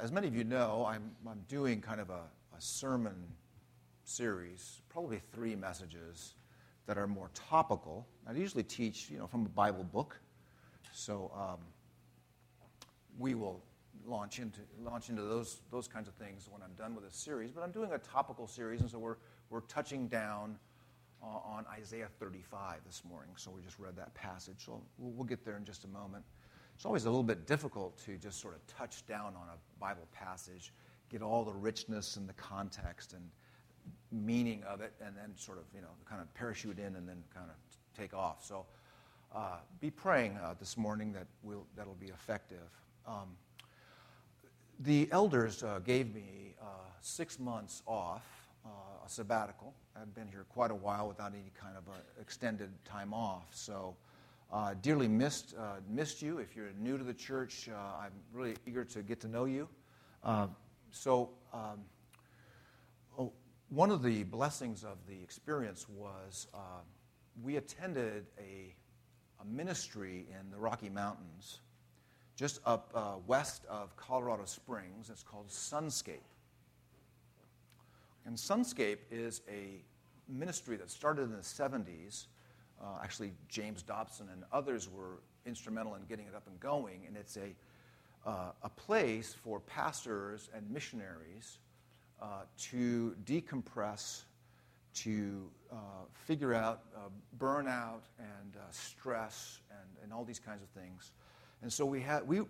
As many of you know, I'm doing kind of a sermon series, probably 3 messages that are more topical. I usually teach, from a Bible book. So we will launch into those kinds of things when I'm done with this series. But I'm doing a topical series, and so we're touching down on Isaiah 35 this morning. So we just read that passage. So we'll get there in just a moment. It's always a little bit difficult to just sort of touch down on a Bible passage, get all the richness and the context and meaning of it, and then sort of, kind of parachute in and then kind of take off. So be praying this morning that that'll be effective. The elders gave me 6 months off, a sabbatical. I've been here quite a while without any kind of extended time off, so... dearly missed you. If you're new to the church, I'm really eager to get to know you. One of the blessings of the experience was we attended a ministry in the Rocky Mountains, just up west of Colorado Springs. It's called Sunscape. And Sunscape is a ministry that started in the 70s. Actually, James Dobson and others were instrumental in getting it up and going, and it's a place for pastors and missionaries to decompress, to figure out burnout and stress and all these kinds of things. And so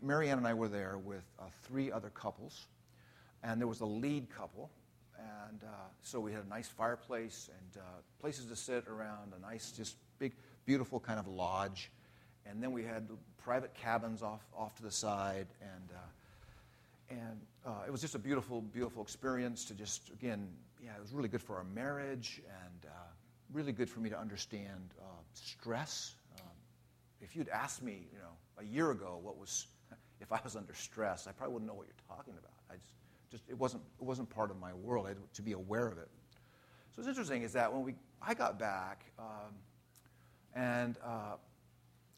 Marianne and I were there with 3 other couples, and there was a lead couple. And so we had a nice fireplace and places to sit around, a nice, just big, beautiful kind of lodge. And then we had private cabins off to the side. And it was just a beautiful, beautiful experience to just, it was really good for our marriage and really good for me to understand stress. If you'd asked me, a year ago if I was under stress, I probably wouldn't know what you're talking about. Just it wasn't part of my world. I had to be aware of it. So what's interesting is that when I got back, and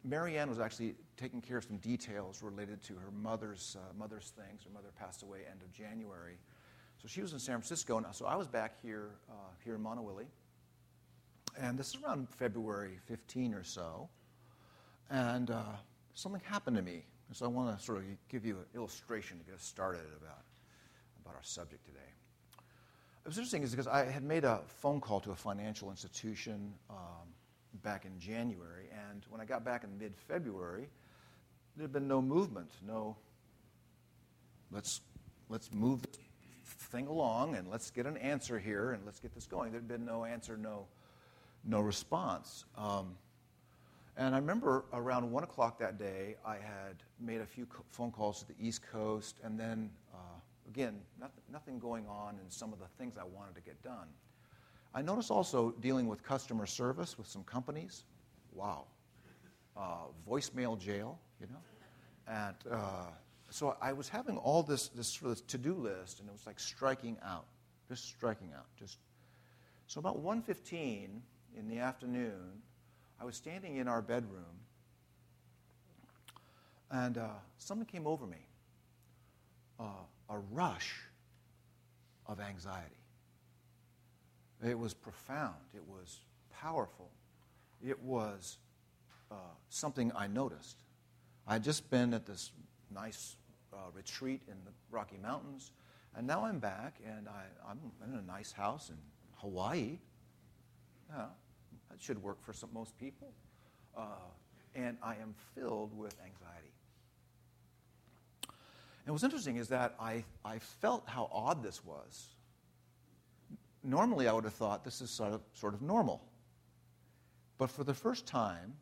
Marianne was actually taking care of some details related to her mother's things. Her mother passed away end of January, so she was in San Francisco, and so I was back here in Monowili, and this is around February 15 or so, and something happened to me, and so I want to sort of give you an illustration to get us started about our subject today. It was interesting because I had made a phone call to a financial institution back in January, and when I got back in mid-February, there had been no movement, no let's move this thing along and let's get an answer here and let's get this going. There had been no answer, no response. And I remember around 1 o'clock that day, I had made a few phone calls to the East Coast, and then again, nothing going on in some of the things I wanted to get done. I noticed also dealing with customer service with some companies. Wow. Voicemail jail, And so I was having all this sort of to-do list, and it was like striking out. So about 1:15 in the afternoon, I was standing in our bedroom, and something came over me. A rush of anxiety. It was profound. It was powerful. It was something I noticed. I had just been at this nice retreat in the Rocky Mountains, and now I'm back, and I'm in a nice house in Hawaii. Yeah, that should work for most people. And I am filled with anxiety. And what's interesting is that I felt how odd this was. Normally, I would have thought this is sort of normal. But for the first time,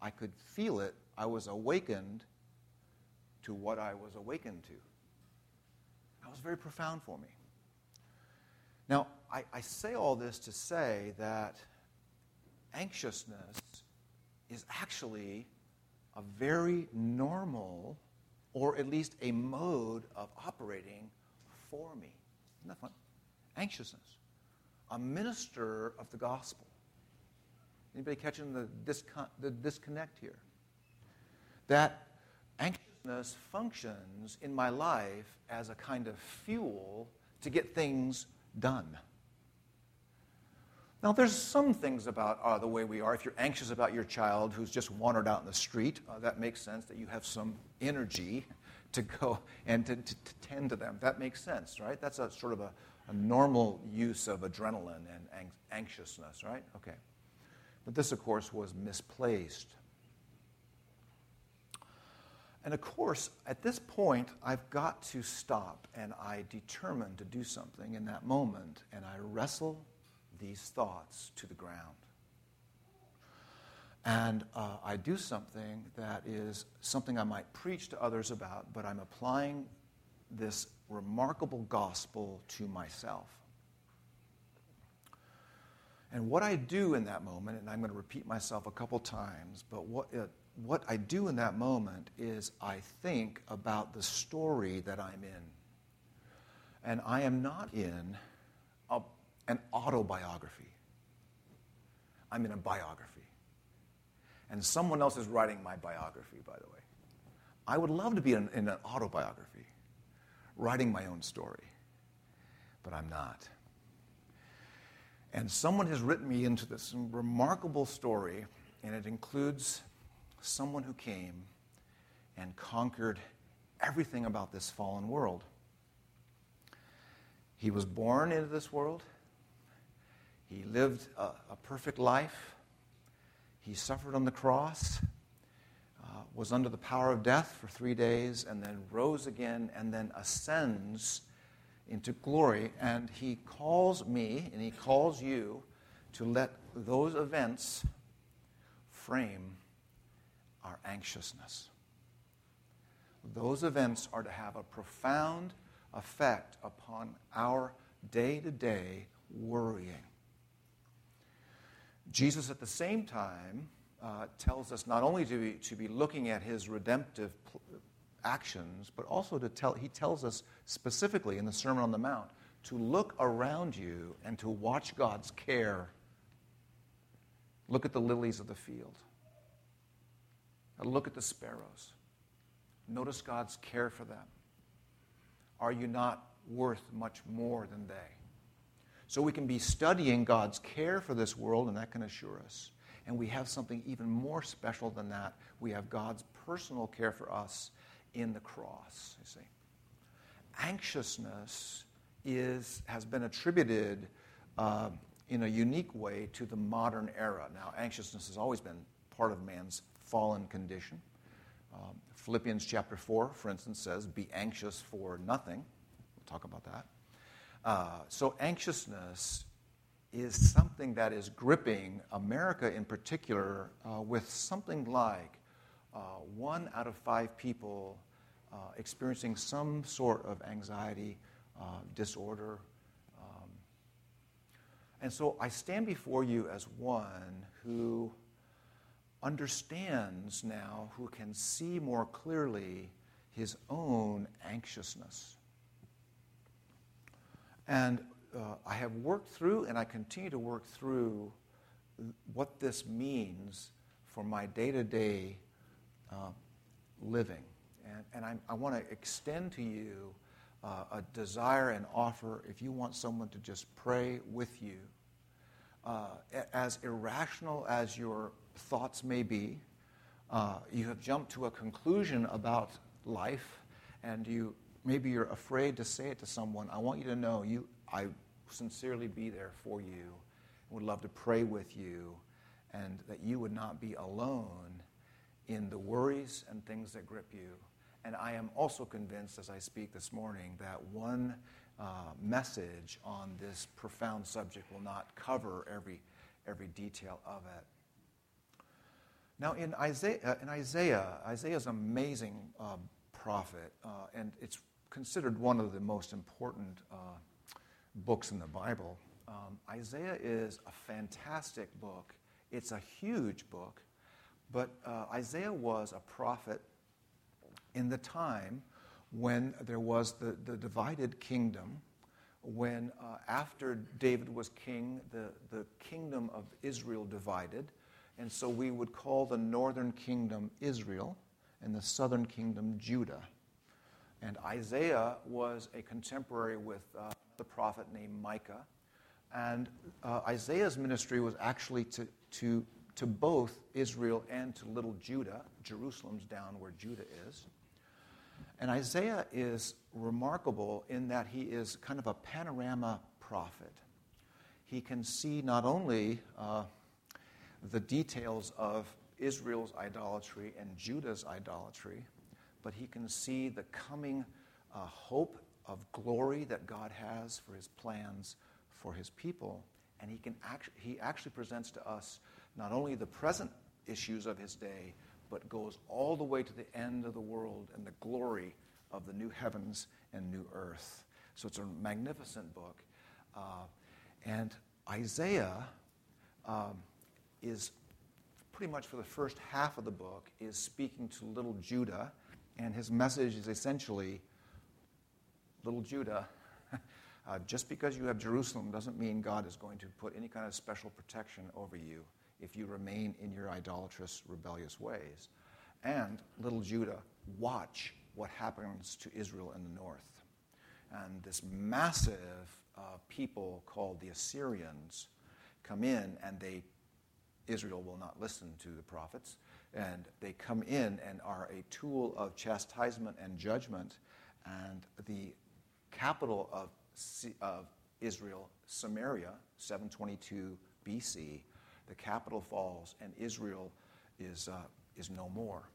I could feel it. I was awakened to what I was awakened to. That was very profound for me. Now, I say all this to say that anxiousness is actually a very normal, or at least a mode of operating for me. Isn't that fun? Anxiousness. A minister of the gospel. Anybody catching the disconnect here? That anxiousness Righteousness functions in my life as a kind of fuel to get things done. Now, there's some things about the way we are. If you're anxious about your child who's just wandered out in the street, that makes sense that you have some energy to go and to tend to them. That makes sense, right? That's a sort of a normal use of adrenaline and anxiousness, right? Okay. But this, of course, was misplaced. And, of course, at this point, I've got to stop, and I determine to do something in that moment, and I wrestle these thoughts to the ground. And I do something that is something I might preach to others about, but I'm applying this remarkable gospel to myself. And what I do in that moment, and I'm going to repeat myself a couple times, but what I do in that moment is I think about the story that I'm in. And I am not in an autobiography. I'm in a biography. And someone else is writing my biography, by the way. I would love to be in an autobiography, writing my own story, but I'm not. And someone has written me into this remarkable story, and it includes someone who came and conquered everything about this fallen world. He was born into this world. He lived a perfect life. He suffered on the cross, was under the power of death for 3 days, and then rose again, and then ascends into glory. And he calls me, and he calls you, to let those events frame our anxiousness. Those events are to have a profound effect upon our day-to-day worrying. Jesus, at the same time, tells us not only to be looking at his redemptive actions, but also he tells us specifically in the Sermon on the Mount to look around you and to watch God's care. Look at the lilies of the field. Look at the sparrows. Notice God's care for them. Are you not worth much more than they? So we can be studying God's care for this world, and that can assure us. And we have something even more special than that. We have God's personal care for us in the cross, you see. Anxiousness has been attributed in a unique way to the modern era. Now, anxiousness has always been part of man's fallen condition. Philippians chapter 4, for instance, says, "Be anxious for nothing." We'll talk about that. So anxiousness is something that is gripping America in particular with something like 1 out of 5 people experiencing some sort of anxiety disorder. And so I stand before you as one who understands now, who can see more clearly his own anxiousness. And I have worked through, and I continue to work through, what this means for my day-to-day living. And I want to extend to you a desire and offer, if you want someone to just pray with you, as irrational as your thoughts may be, you have jumped to a conclusion about life, and maybe you're afraid to say it to someone. I want you to know I sincerely be there for you. Would love to pray with you, and that you would not be alone in the worries and things that grip you. And I am also convinced, as I speak this morning, that one message on this profound subject will not cover every detail of it. Now, in Isaiah is an amazing prophet, and it's considered one of the most important books in the Bible. Isaiah is a fantastic book. It's a huge book, but Isaiah was a prophet in the time when there was the divided kingdom, when after David was king, the kingdom of Israel divided, and so we would call the northern kingdom Israel, and the southern kingdom, Judah. And Isaiah was a contemporary with the prophet named Micah. And Isaiah's ministry was actually to both Israel and to little Judah. Jerusalem's down where Judah is. And Isaiah is remarkable in that he is kind of a panorama prophet. He can see not only the details of Israel's idolatry and Judah's idolatry, but he can see the coming hope of glory that God has for his plans for his people. And he actually presents to us not only the present issues of his day, but goes all the way to the end of the world and the glory of the new heavens and new earth. So it's a magnificent book. And Isaiah is pretty much for the first half of the book is speaking to little Judah, and his message is essentially, little Judah, just because you have Jerusalem doesn't mean God is going to put any kind of special protection over you if you remain in your idolatrous, rebellious ways. And little Judah, watch what happens to Israel in the north. And this massive people called the Assyrians come in, and Israel will not listen to the prophets, and they come in and are a tool of chastisement and judgment. And the capital of Israel, Samaria, 722 BC, the capital falls, and Israel is no more.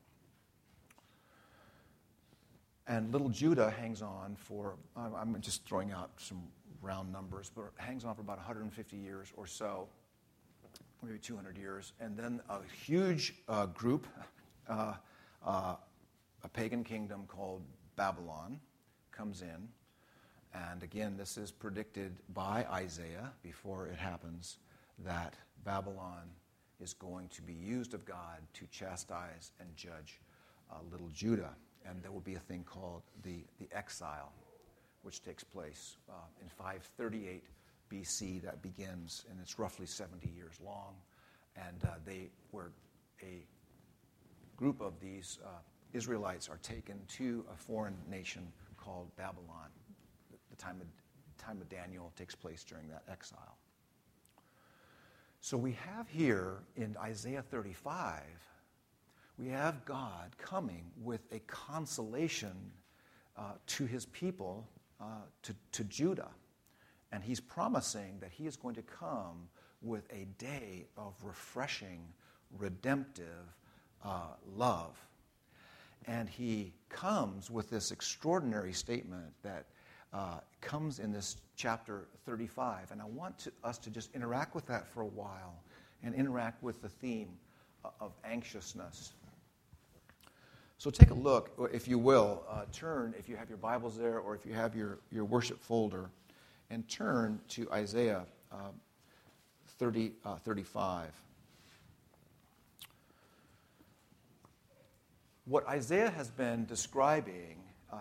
And little Judah hangs on for, I'm just throwing out some round numbers, but hangs on for about 150 years or so, maybe 200 years. And then a huge group, a pagan kingdom called Babylon, comes in. And again, this is predicted by Isaiah before it happens, that Babylon is going to be used of God to chastise and judge little Judah. And there will be a thing called the exile, which takes place in 538 BC. That begins, and it's roughly 70 years long. And they were a group of these Israelites are taken to a foreign nation called Babylon. The time of Daniel takes place during that exile. So we have here in Isaiah 35, we have God coming with a consolation to his people, to Judah. And he's promising that he is going to come with a day of refreshing, redemptive love. And he comes with this extraordinary statement that comes in this chapter 35. And I want us to just interact with that for a while and interact with the theme of anxiousness. So take a look, if you will, turn, if you have your Bibles there or if you have your worship folder, and turn to Isaiah 35. What Isaiah has been describing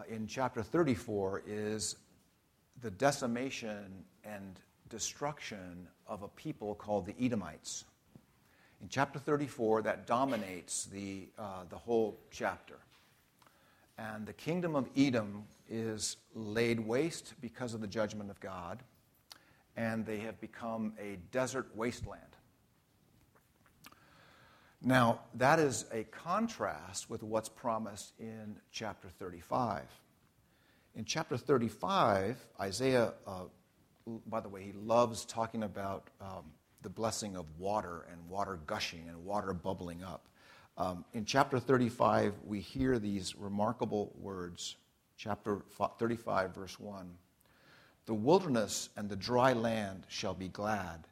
in chapter 34 is the decimation and destruction of a people called the Edomites. In chapter 34, that dominates the whole chapter. And the kingdom of Edom is laid waste because of the judgment of God, and they have become a desert wasteland. Now, that is a contrast with what's promised in chapter 35. In chapter 35, Isaiah, by the way, he loves talking about the blessing of water and water gushing and water bubbling up. In chapter 35, we hear these remarkable words. Chapter 35, verse 1. The wilderness and the dry land shall be glad.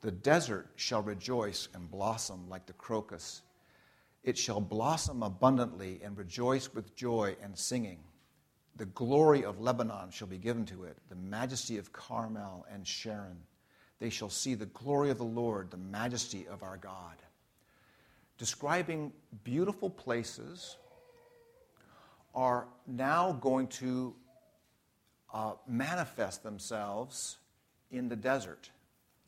The desert shall rejoice and blossom like the crocus. It shall blossom abundantly and rejoice with joy and singing. The glory of Lebanon shall be given to it, the majesty of Carmel and Sharon. They shall see the glory of the Lord, the majesty of our God. Describing beautiful places are now going to manifest themselves in the desert,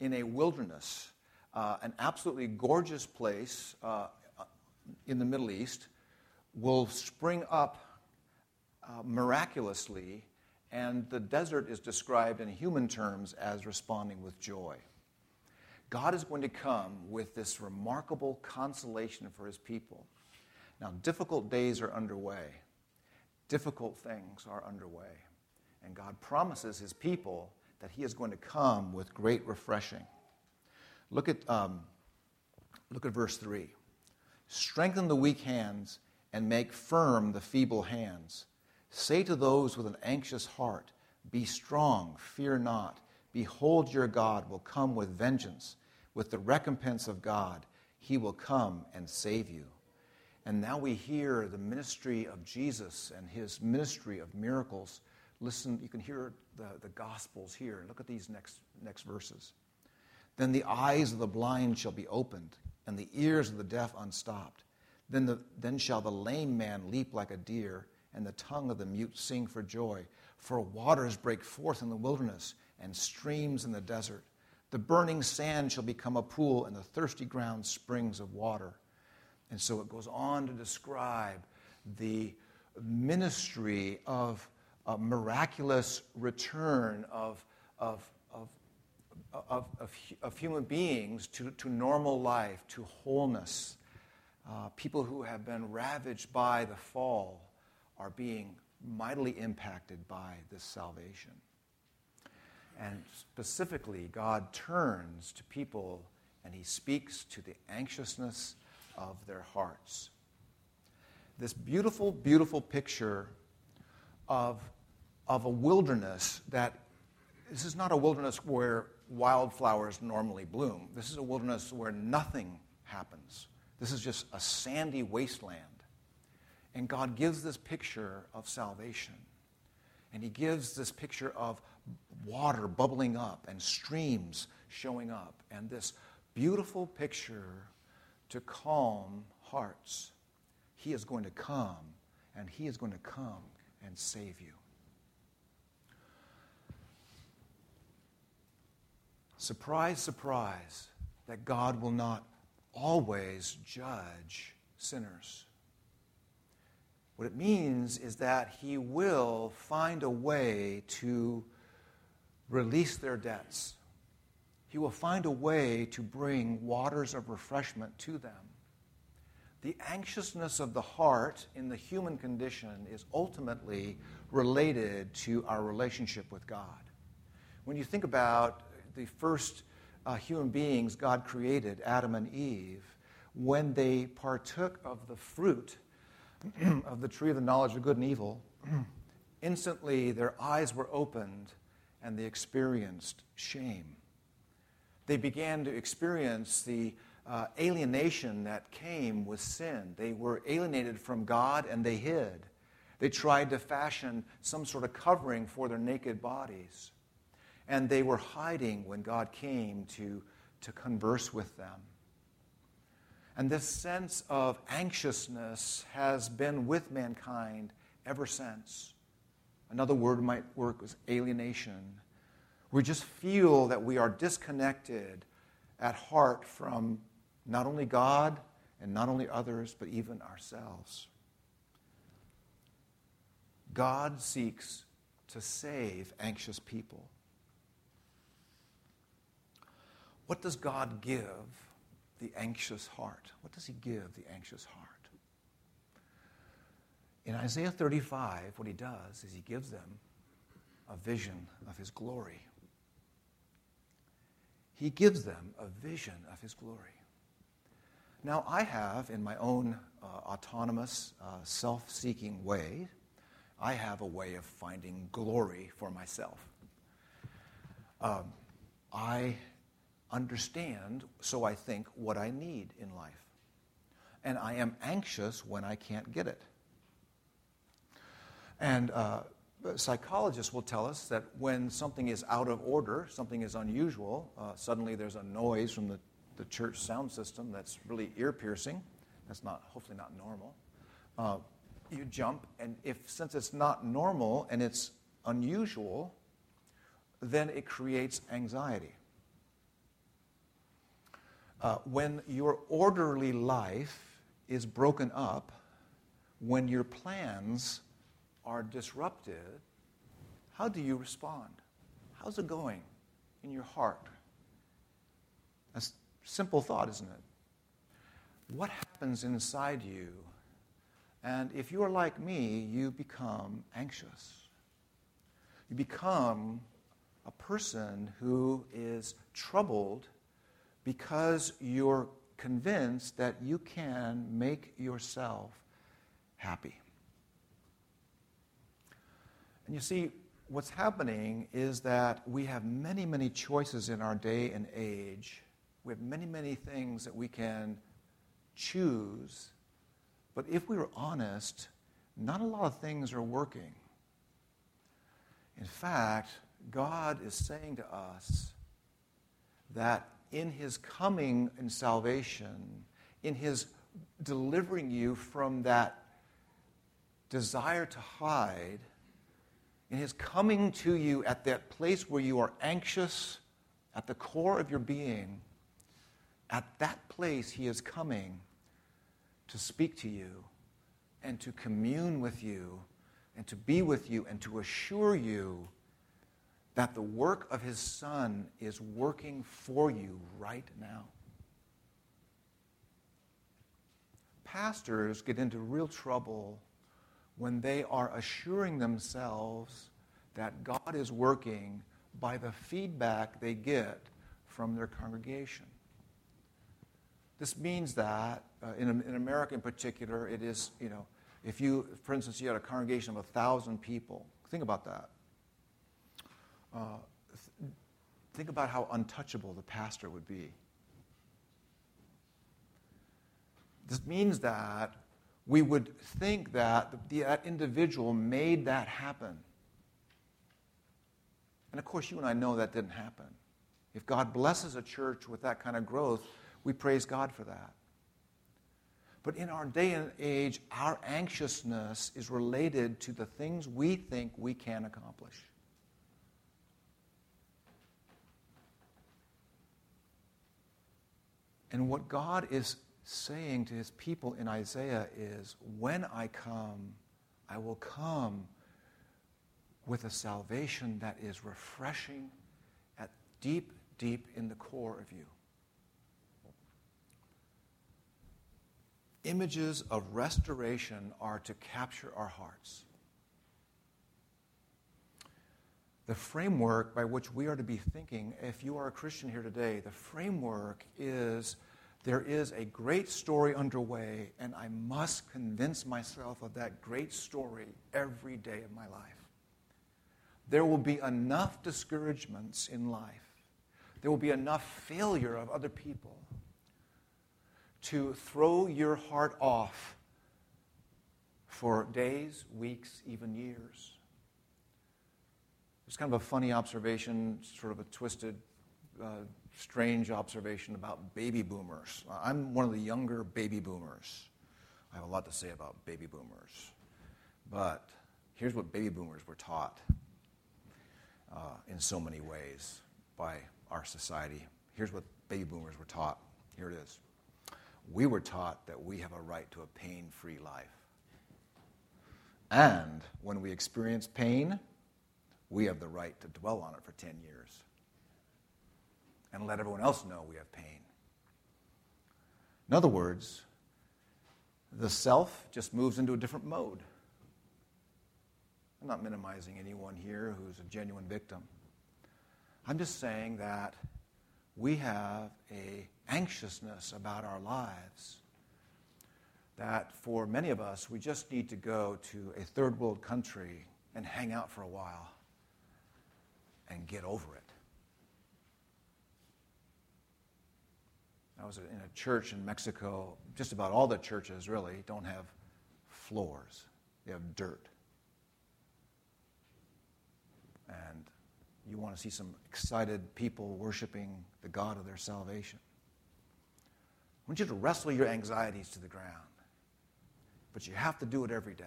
in a wilderness, an absolutely gorgeous place in the Middle East will spring up miraculously, and the desert is described in human terms as responding with joy. God is going to come with this remarkable consolation for his people. Now, difficult days are underway. Difficult things are underway. And God promises his people that he is going to come with great refreshing. Look at verse 3. Strengthen the weak hands and make firm the feeble hands. Say to those with an anxious heart, be strong, fear not. Behold, your God will come with vengeance. With the recompense of God, he will come and save you. And now we hear the ministry of Jesus and his ministry of miracles. Listen, you can hear the Gospels here. Look at these next verses. Then the eyes of the blind shall be opened, and the ears of the deaf unstopped. Then shall the lame man leap like a deer, and the tongue of the mute sing for joy. For waters break forth in the wilderness, and streams in the desert. The burning sand shall become a pool, and the thirsty ground springs of water. And so it goes on to describe the ministry of a miraculous return of human beings to normal life, to wholeness. People who have been ravaged by the fall are being mightily impacted by this salvation. And specifically, God turns to people and he speaks to the anxiousness of their hearts. This beautiful, beautiful picture of a wilderness that, this is not a wilderness where wildflowers normally bloom. This is a wilderness where nothing happens. This is just a sandy wasteland. And God gives this picture of salvation. And he gives this picture of water bubbling up and streams showing up. And this beautiful picture to calm hearts. He is going to come, and he is going to come and save you. Surprise, surprise, that God will not always judge sinners. What it means is that he will find a way to release their debts. He will find a way to bring waters of refreshment to them. The anxiousness of the heart in the human condition is ultimately related to our relationship with God. When you think about the first human beings God created, Adam and Eve, when they partook of the fruit of the tree of the knowledge of good and evil, instantly their eyes were opened and they experienced shame. They began to experience the alienation that came with sin. They were alienated from God and they hid. They tried to fashion some sort of covering for their naked bodies. And they were hiding when God came to converse with them. And this sense of anxiousness has been with mankind ever since. Another word might work as alienation. We just feel that we are disconnected at heart from not only God and not only others, but even ourselves. God seeks to save anxious people. What does God give the anxious heart? What does he give the anxious heart? In Isaiah 35, what he does is he gives them a vision of his glory. He gives them a vision of his glory. Now, I have, in my own autonomous, self-seeking way, I have a way of finding glory for myself. I understand, so I think, what I need in life. And I am anxious when I can't get it. And psychologists will tell us that when something is out of order, something is unusual, suddenly there's a noise from the church sound system that's really ear-piercing. That's not, hopefully not normal. You jump, and since it's not normal and it's unusual, then it creates anxiety. When your orderly life is broken up when your plans are disrupted, how do you respond? How's it going in your heart? That's a simple thought, isn't it? What happens inside you? And if you are like me, you become anxious. You become a person who is troubled because you're convinced that you can make yourself happy. And you see, what's happening is that we have many, many choices in our day and age. We have many, many things that we can choose. But if we were honest, not a lot of things are working. In fact, God is saying to us that in his coming and salvation, in his delivering you from that desire to hide, in his coming to you at that place where you are anxious, at the core of your being, at that place he is coming to speak to you and to commune with you and to be with you and to assure you that the work of his Son is working for you right now. Pastors get into real trouble when they are assuring themselves that God is working by the feedback they get from their congregation. This means that, in America in particular, it is, if you, for instance, you had a congregation of 1,000 people. Think about that. Think about how untouchable the pastor would be. This means that we would think that that individual made that happen. And of course, you and I know that didn't happen. If God blesses a church with that kind of growth, we praise God for that. But in our day and age, our anxiousness is related to the things we think we can accomplish. And what God is saying to his people in Isaiah is, when I will come with a salvation that is refreshing at deep, deep in the core of you. Images of restoration are to capture our hearts. The framework by which we are to be thinking, if you are a Christian here today, the framework is, there is a great story underway, and I must convince myself of that great story every day of my life. There will be enough discouragements in life. There will be enough failure of other people to throw your heart off for days, weeks, even years. It's kind of a funny observation, sort of a twisted, strange observation about baby boomers. I'm one of the younger baby boomers. I have a lot to say about baby boomers. But here's what baby boomers were taught in so many ways by our society. Here's what baby boomers were taught. Here it is. We were taught that we have a right to a pain-free life. And when we experience pain, we have the right to dwell on it for 10 years and let everyone else know we have pain. In other words, the self just moves into a different mode. I'm not minimizing anyone here who's a genuine victim. I'm just saying that we have an anxiousness about our lives that for many of us, we just need to go to a third world country and hang out for a while and get over it. I was in a church in Mexico. Just about all the churches, really, don't have floors. They have dirt. And you want to see some excited people worshiping the God of their salvation. I want you to wrestle your anxieties to the ground. But you have to do it every day.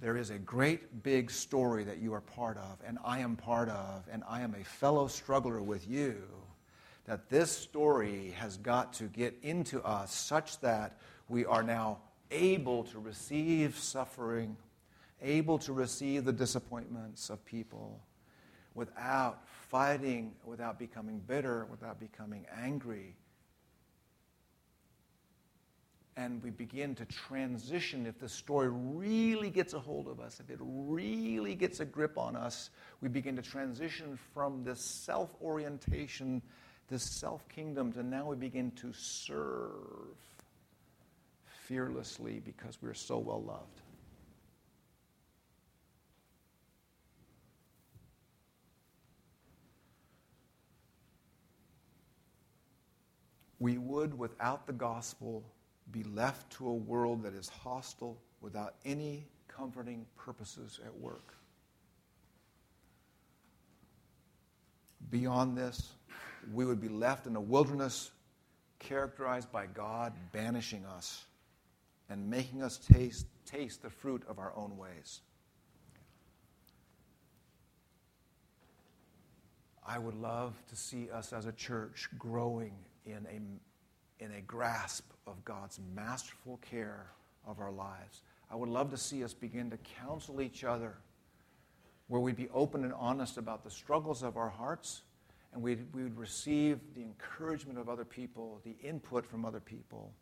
There is a great big story that you are part of, and I am part of, and I am a fellow struggler with you, that this story has got to get into us such that we are now able to receive suffering, able to receive the disappointments of people without fighting, without becoming bitter, without becoming angry. And we begin to transition. If the story really gets a hold of us, if it really gets a grip on us, we begin to transition from this self-orientation, this self-kingdom, to now we begin to serve fearlessly because we're so well loved. We would, without the gospel, be left to a world that is hostile without any comforting purposes at work. Beyond this, we would be left in a wilderness characterized by God banishing us and making us taste the fruit of our own ways. I would love to see us as a church growing in a grasp of God's masterful care of our lives. I would love to see us begin to counsel each other, where we'd be open and honest about the struggles of our hearts, and we'd receive the encouragement of other people, the input from other people,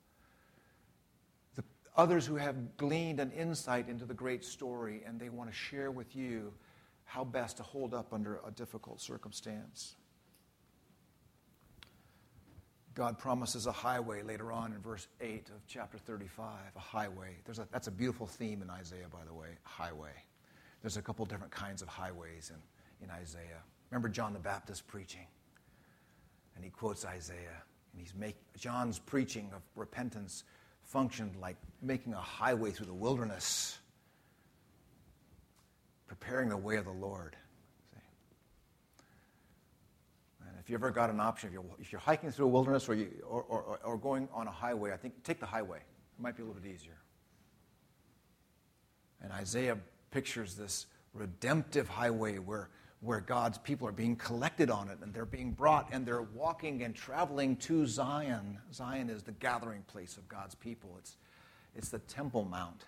others who have gleaned an insight into the great story, and they want to share with you how best to hold up under a difficult circumstance. God promises a highway later on in verse 8 of chapter 35, a highway. That's a beautiful theme in Isaiah, by the way, highway. There's a couple different kinds of highways in Isaiah. Remember John the Baptist preaching, and he quotes Isaiah, and John's preaching of repentance functioned like making a highway through the wilderness, preparing the way of the Lord. If you ever got an option, if you're hiking through a wilderness or going on a highway, I think take the highway. It might be a little bit easier. And Isaiah pictures this redemptive highway where God's people are being collected on it, and they're being brought, and they're walking and traveling to Zion. Zion is the gathering place of God's people. It's the Temple Mount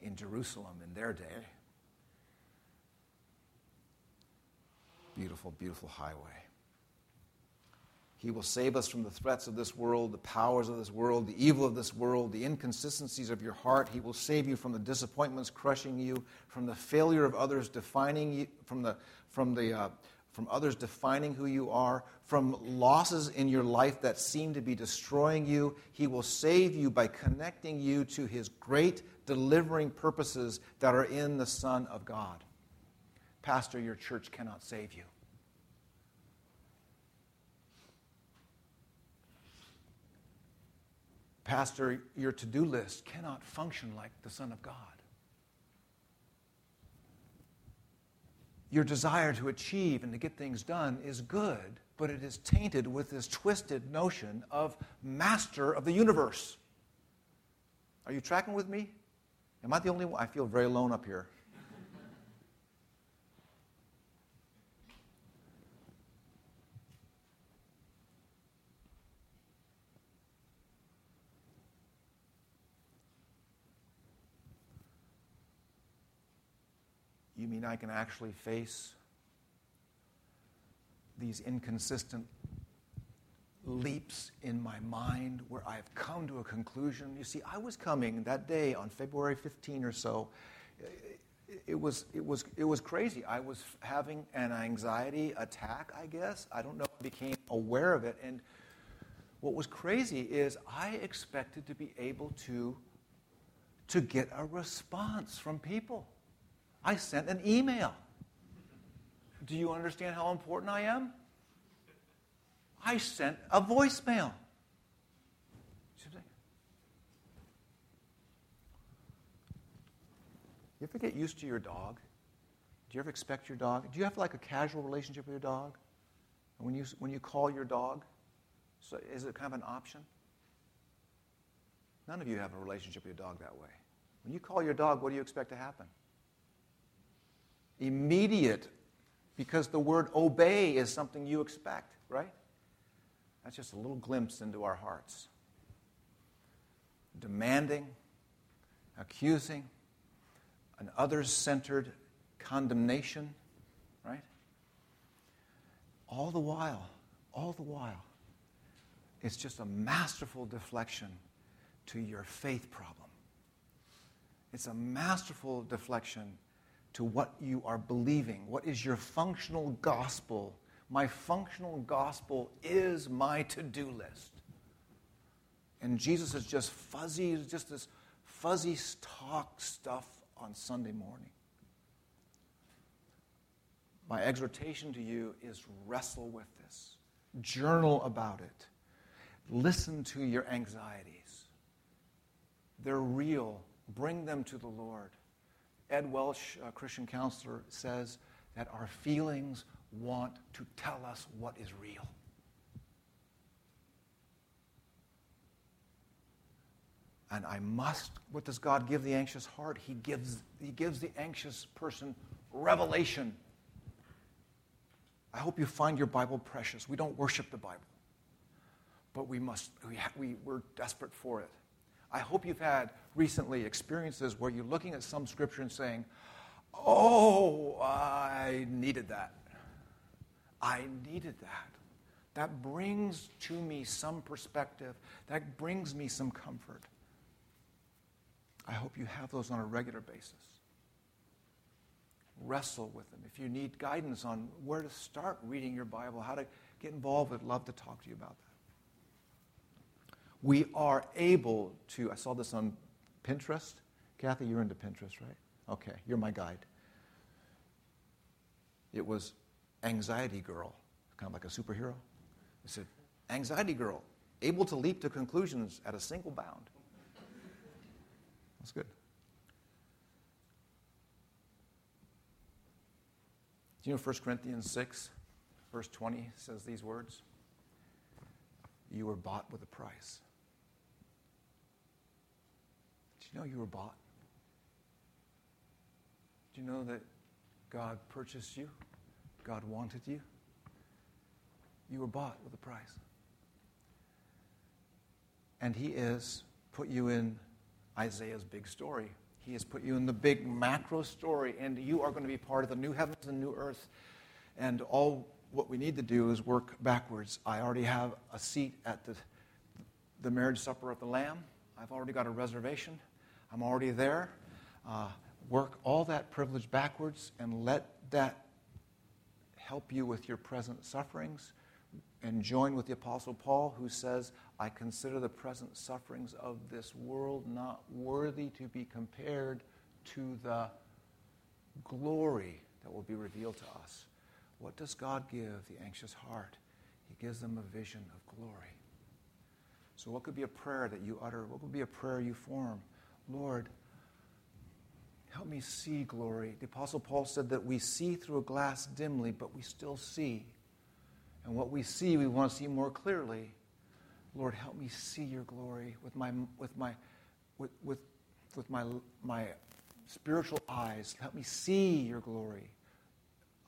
in Jerusalem in their day. Beautiful, beautiful highway. He will save us from the threats of this world, the powers of this world, the evil of this world, the inconsistencies of your heart. He will save you from the disappointments crushing you, from the failure of others defining you, from others defining who you are, from losses in your life that seem to be destroying you. He will save you by connecting you to His great delivering purposes that are in the Son of God. Pastor, your church cannot save you. Pastor, your to-do list cannot function like the Son of God. Your desire to achieve and to get things done is good, but it is tainted with this twisted notion of master of the universe. Are you tracking with me? Am I the only one? I feel very alone up here. You mean I can actually face these inconsistent leaps in my mind where I've come to a conclusion? You see, I was coming that day on February 15 or so. It was crazy. I was having an anxiety attack, I guess. I don't know. I became aware of it. And what was crazy is I expected to be able to get a response from people. I sent an email. Do you understand how important I am? I sent a voicemail. You ever get used to your dog? Do you ever expect your dog? Do you have like a casual relationship with your dog? And when you call your dog, so is it kind of an option? None of you have a relationship with your dog that way. When you call your dog, what do you expect to happen? Immediate, because the word obey is something you expect, right? That's just a little glimpse into our hearts. Demanding, accusing, an others-centered condemnation, right? All the while, it's just a masterful deflection to your faith problem. It's a masterful deflection to what you are believing. What is your functional gospel? My functional gospel is my to-do list. And Jesus is just fuzzy, just this fuzzy talk stuff on Sunday morning. My exhortation to you is wrestle with this. Journal about it. Listen to your anxieties. They're real. Bring them to the Lord. Ed Welsh, a Christian counselor, says that our feelings want to tell us what is real. And I must, what does God give the anxious heart? He gives the anxious person revelation. I hope you find your Bible precious. We don't worship the Bible. But we're desperate for it. I hope you've had recently experiences where you're looking at some scripture and saying, oh, I needed that. I needed that. That brings to me some perspective. That brings me some comfort. I hope you have those on a regular basis. Wrestle with them. If you need guidance on where to start reading your Bible, how to get involved, I'd love to talk to you about that. We are able to, I saw this on Pinterest. Kathy, you're into Pinterest, right? Okay, you're my guide. It was Anxiety Girl, kind of like a superhero. It said, Anxiety Girl, able to leap to conclusions at a single bound. That's good. Do you know 1 Corinthians 6, verse 20 says these words? You were bought with a price. Do you know you were bought? Do you know that God purchased you? God wanted you? You were bought with a price. And He has put you in Isaiah's big story. He has put you in the big macro story, and you are going to be part of the new heavens and new earth. And all what we need to do is work backwards. I already have a seat at the marriage supper of the Lamb. I've already got a reservation. I'm already there. Work all that privilege backwards and let that help you with your present sufferings. And join with the Apostle Paul, who says, I consider the present sufferings of this world not worthy to be compared to the glory that will be revealed to us. What does God give the anxious heart? He gives them a vision of glory. So what could be a prayer that you utter? What could be a prayer you form? Lord, help me see glory. The Apostle Paul said that we see through a glass dimly, but we still see. And what we see, we want to see more clearly. Lord, help me see your glory with my spiritual eyes. Help me see your glory.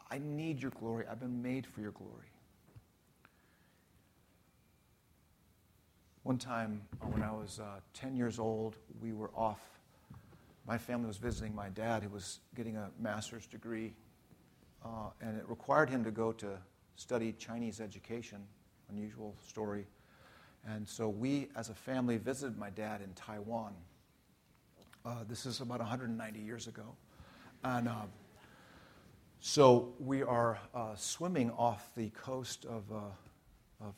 I need your glory. I've been made for your glory. One time, when I was 10 years old, we were off. My family was visiting my dad, who was getting a master's degree, and it required him to go to study Chinese education. Unusual story. And so we, as a family, visited my dad in Taiwan. This is about 190 years ago. And so we are swimming off the coast of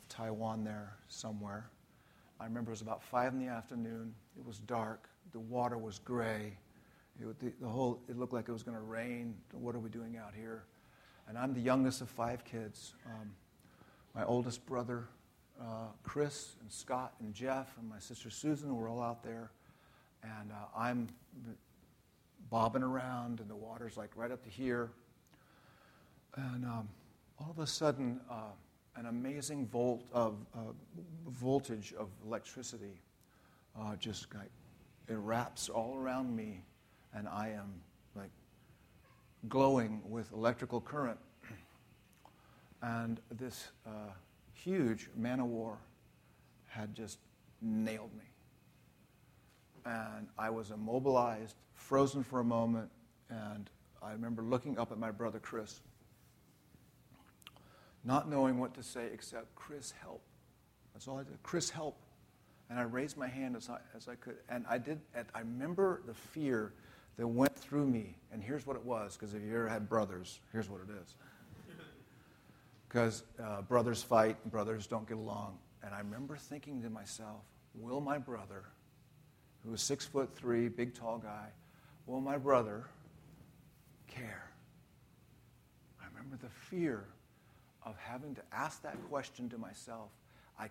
Taiwan there somewhere. I remember it was about 5 in the afternoon. It was dark. The water was gray. It looked like it was going to rain. What are we doing out here? And I'm the youngest of 5 kids. My oldest brother, Chris, and Scott, and Jeff, and my sister Susan were all out there. And I'm bobbing around, and the water's like right up to here. And all of a sudden, an amazing voltage of electricity just like it wraps all around me, and I am like glowing with electrical current. And this huge man-o-war had just nailed me. and I was immobilized, frozen for a moment, and I remember looking up at my brother Chris, not knowing what to say except, "Chris, help." That's all I did, "Chris, help." And I raised my hand as I could, and I did. And I remember the fear that went through me, and here's what it was, because if you ever had brothers, here's what it is. Because brothers fight, brothers don't get along. And I remember thinking to myself, will my brother, who was 6'3", big, tall guy, will my brother care? I remember the fear of having to ask that question to myself. I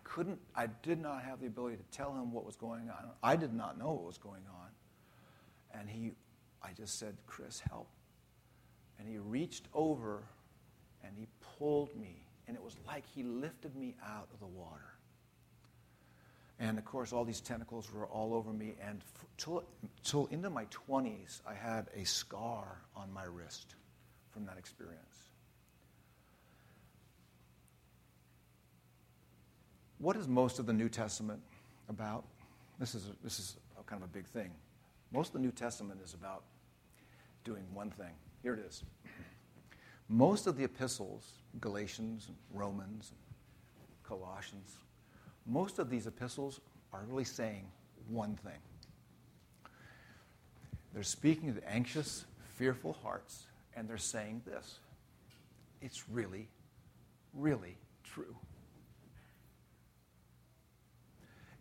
did not have the ability to tell him what was going on. I did not know what was going on. And I just said, "Chris, help." And he reached over and he pulled me. And it was like he lifted me out of the water. And, of course, all these tentacles were all over me. And till into my 20s, I had a scar on my wrist from that experience. What is most of the New Testament about? This is kind of a big thing. Most of the New Testament is about doing one thing. Here it is. Most of the epistles, Galatians, Romans, Colossians, most of these epistles are really saying one thing. They're speaking to anxious, fearful hearts, and they're saying this. It's really, really true.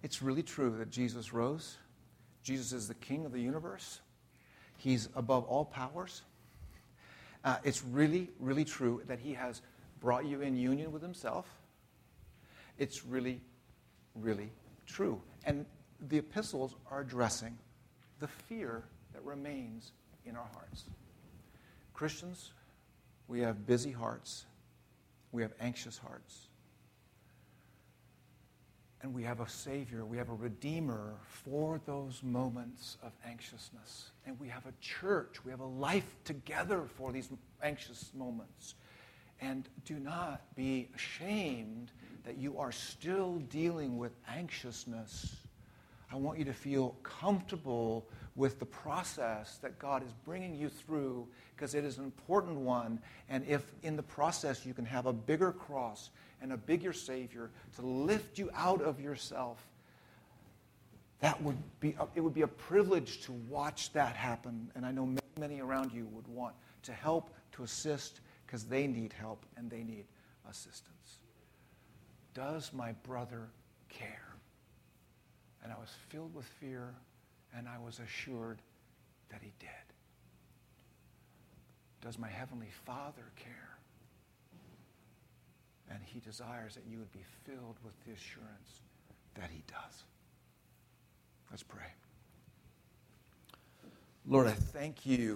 It's really true that Jesus rose. Jesus is the King of the universe. He's above all powers. It's really, really true that he has brought you in union with himself. It's really, really true. And the epistles are addressing the fear that remains in our hearts. Christians, we have busy hearts. We have anxious hearts. And we have a Savior, we have a Redeemer for those moments of anxiousness. And we have a church, we have a life together for these anxious moments. And do not be ashamed that you are still dealing with anxiousness. I want you to feel comfortable with the process that God is bringing you through, because it is an important one. And if in the process you can have a bigger cross and a bigger Savior to lift you out of yourself, it would be a privilege to watch that happen. And I know many, many around you would want to help, to assist, because they need help and they need assistance. Does my brother care? And I was filled with fear, and I was assured that he did. Does my Heavenly Father care? And he desires that you would be filled with the assurance that he does. Let's pray. Lord, I thank you.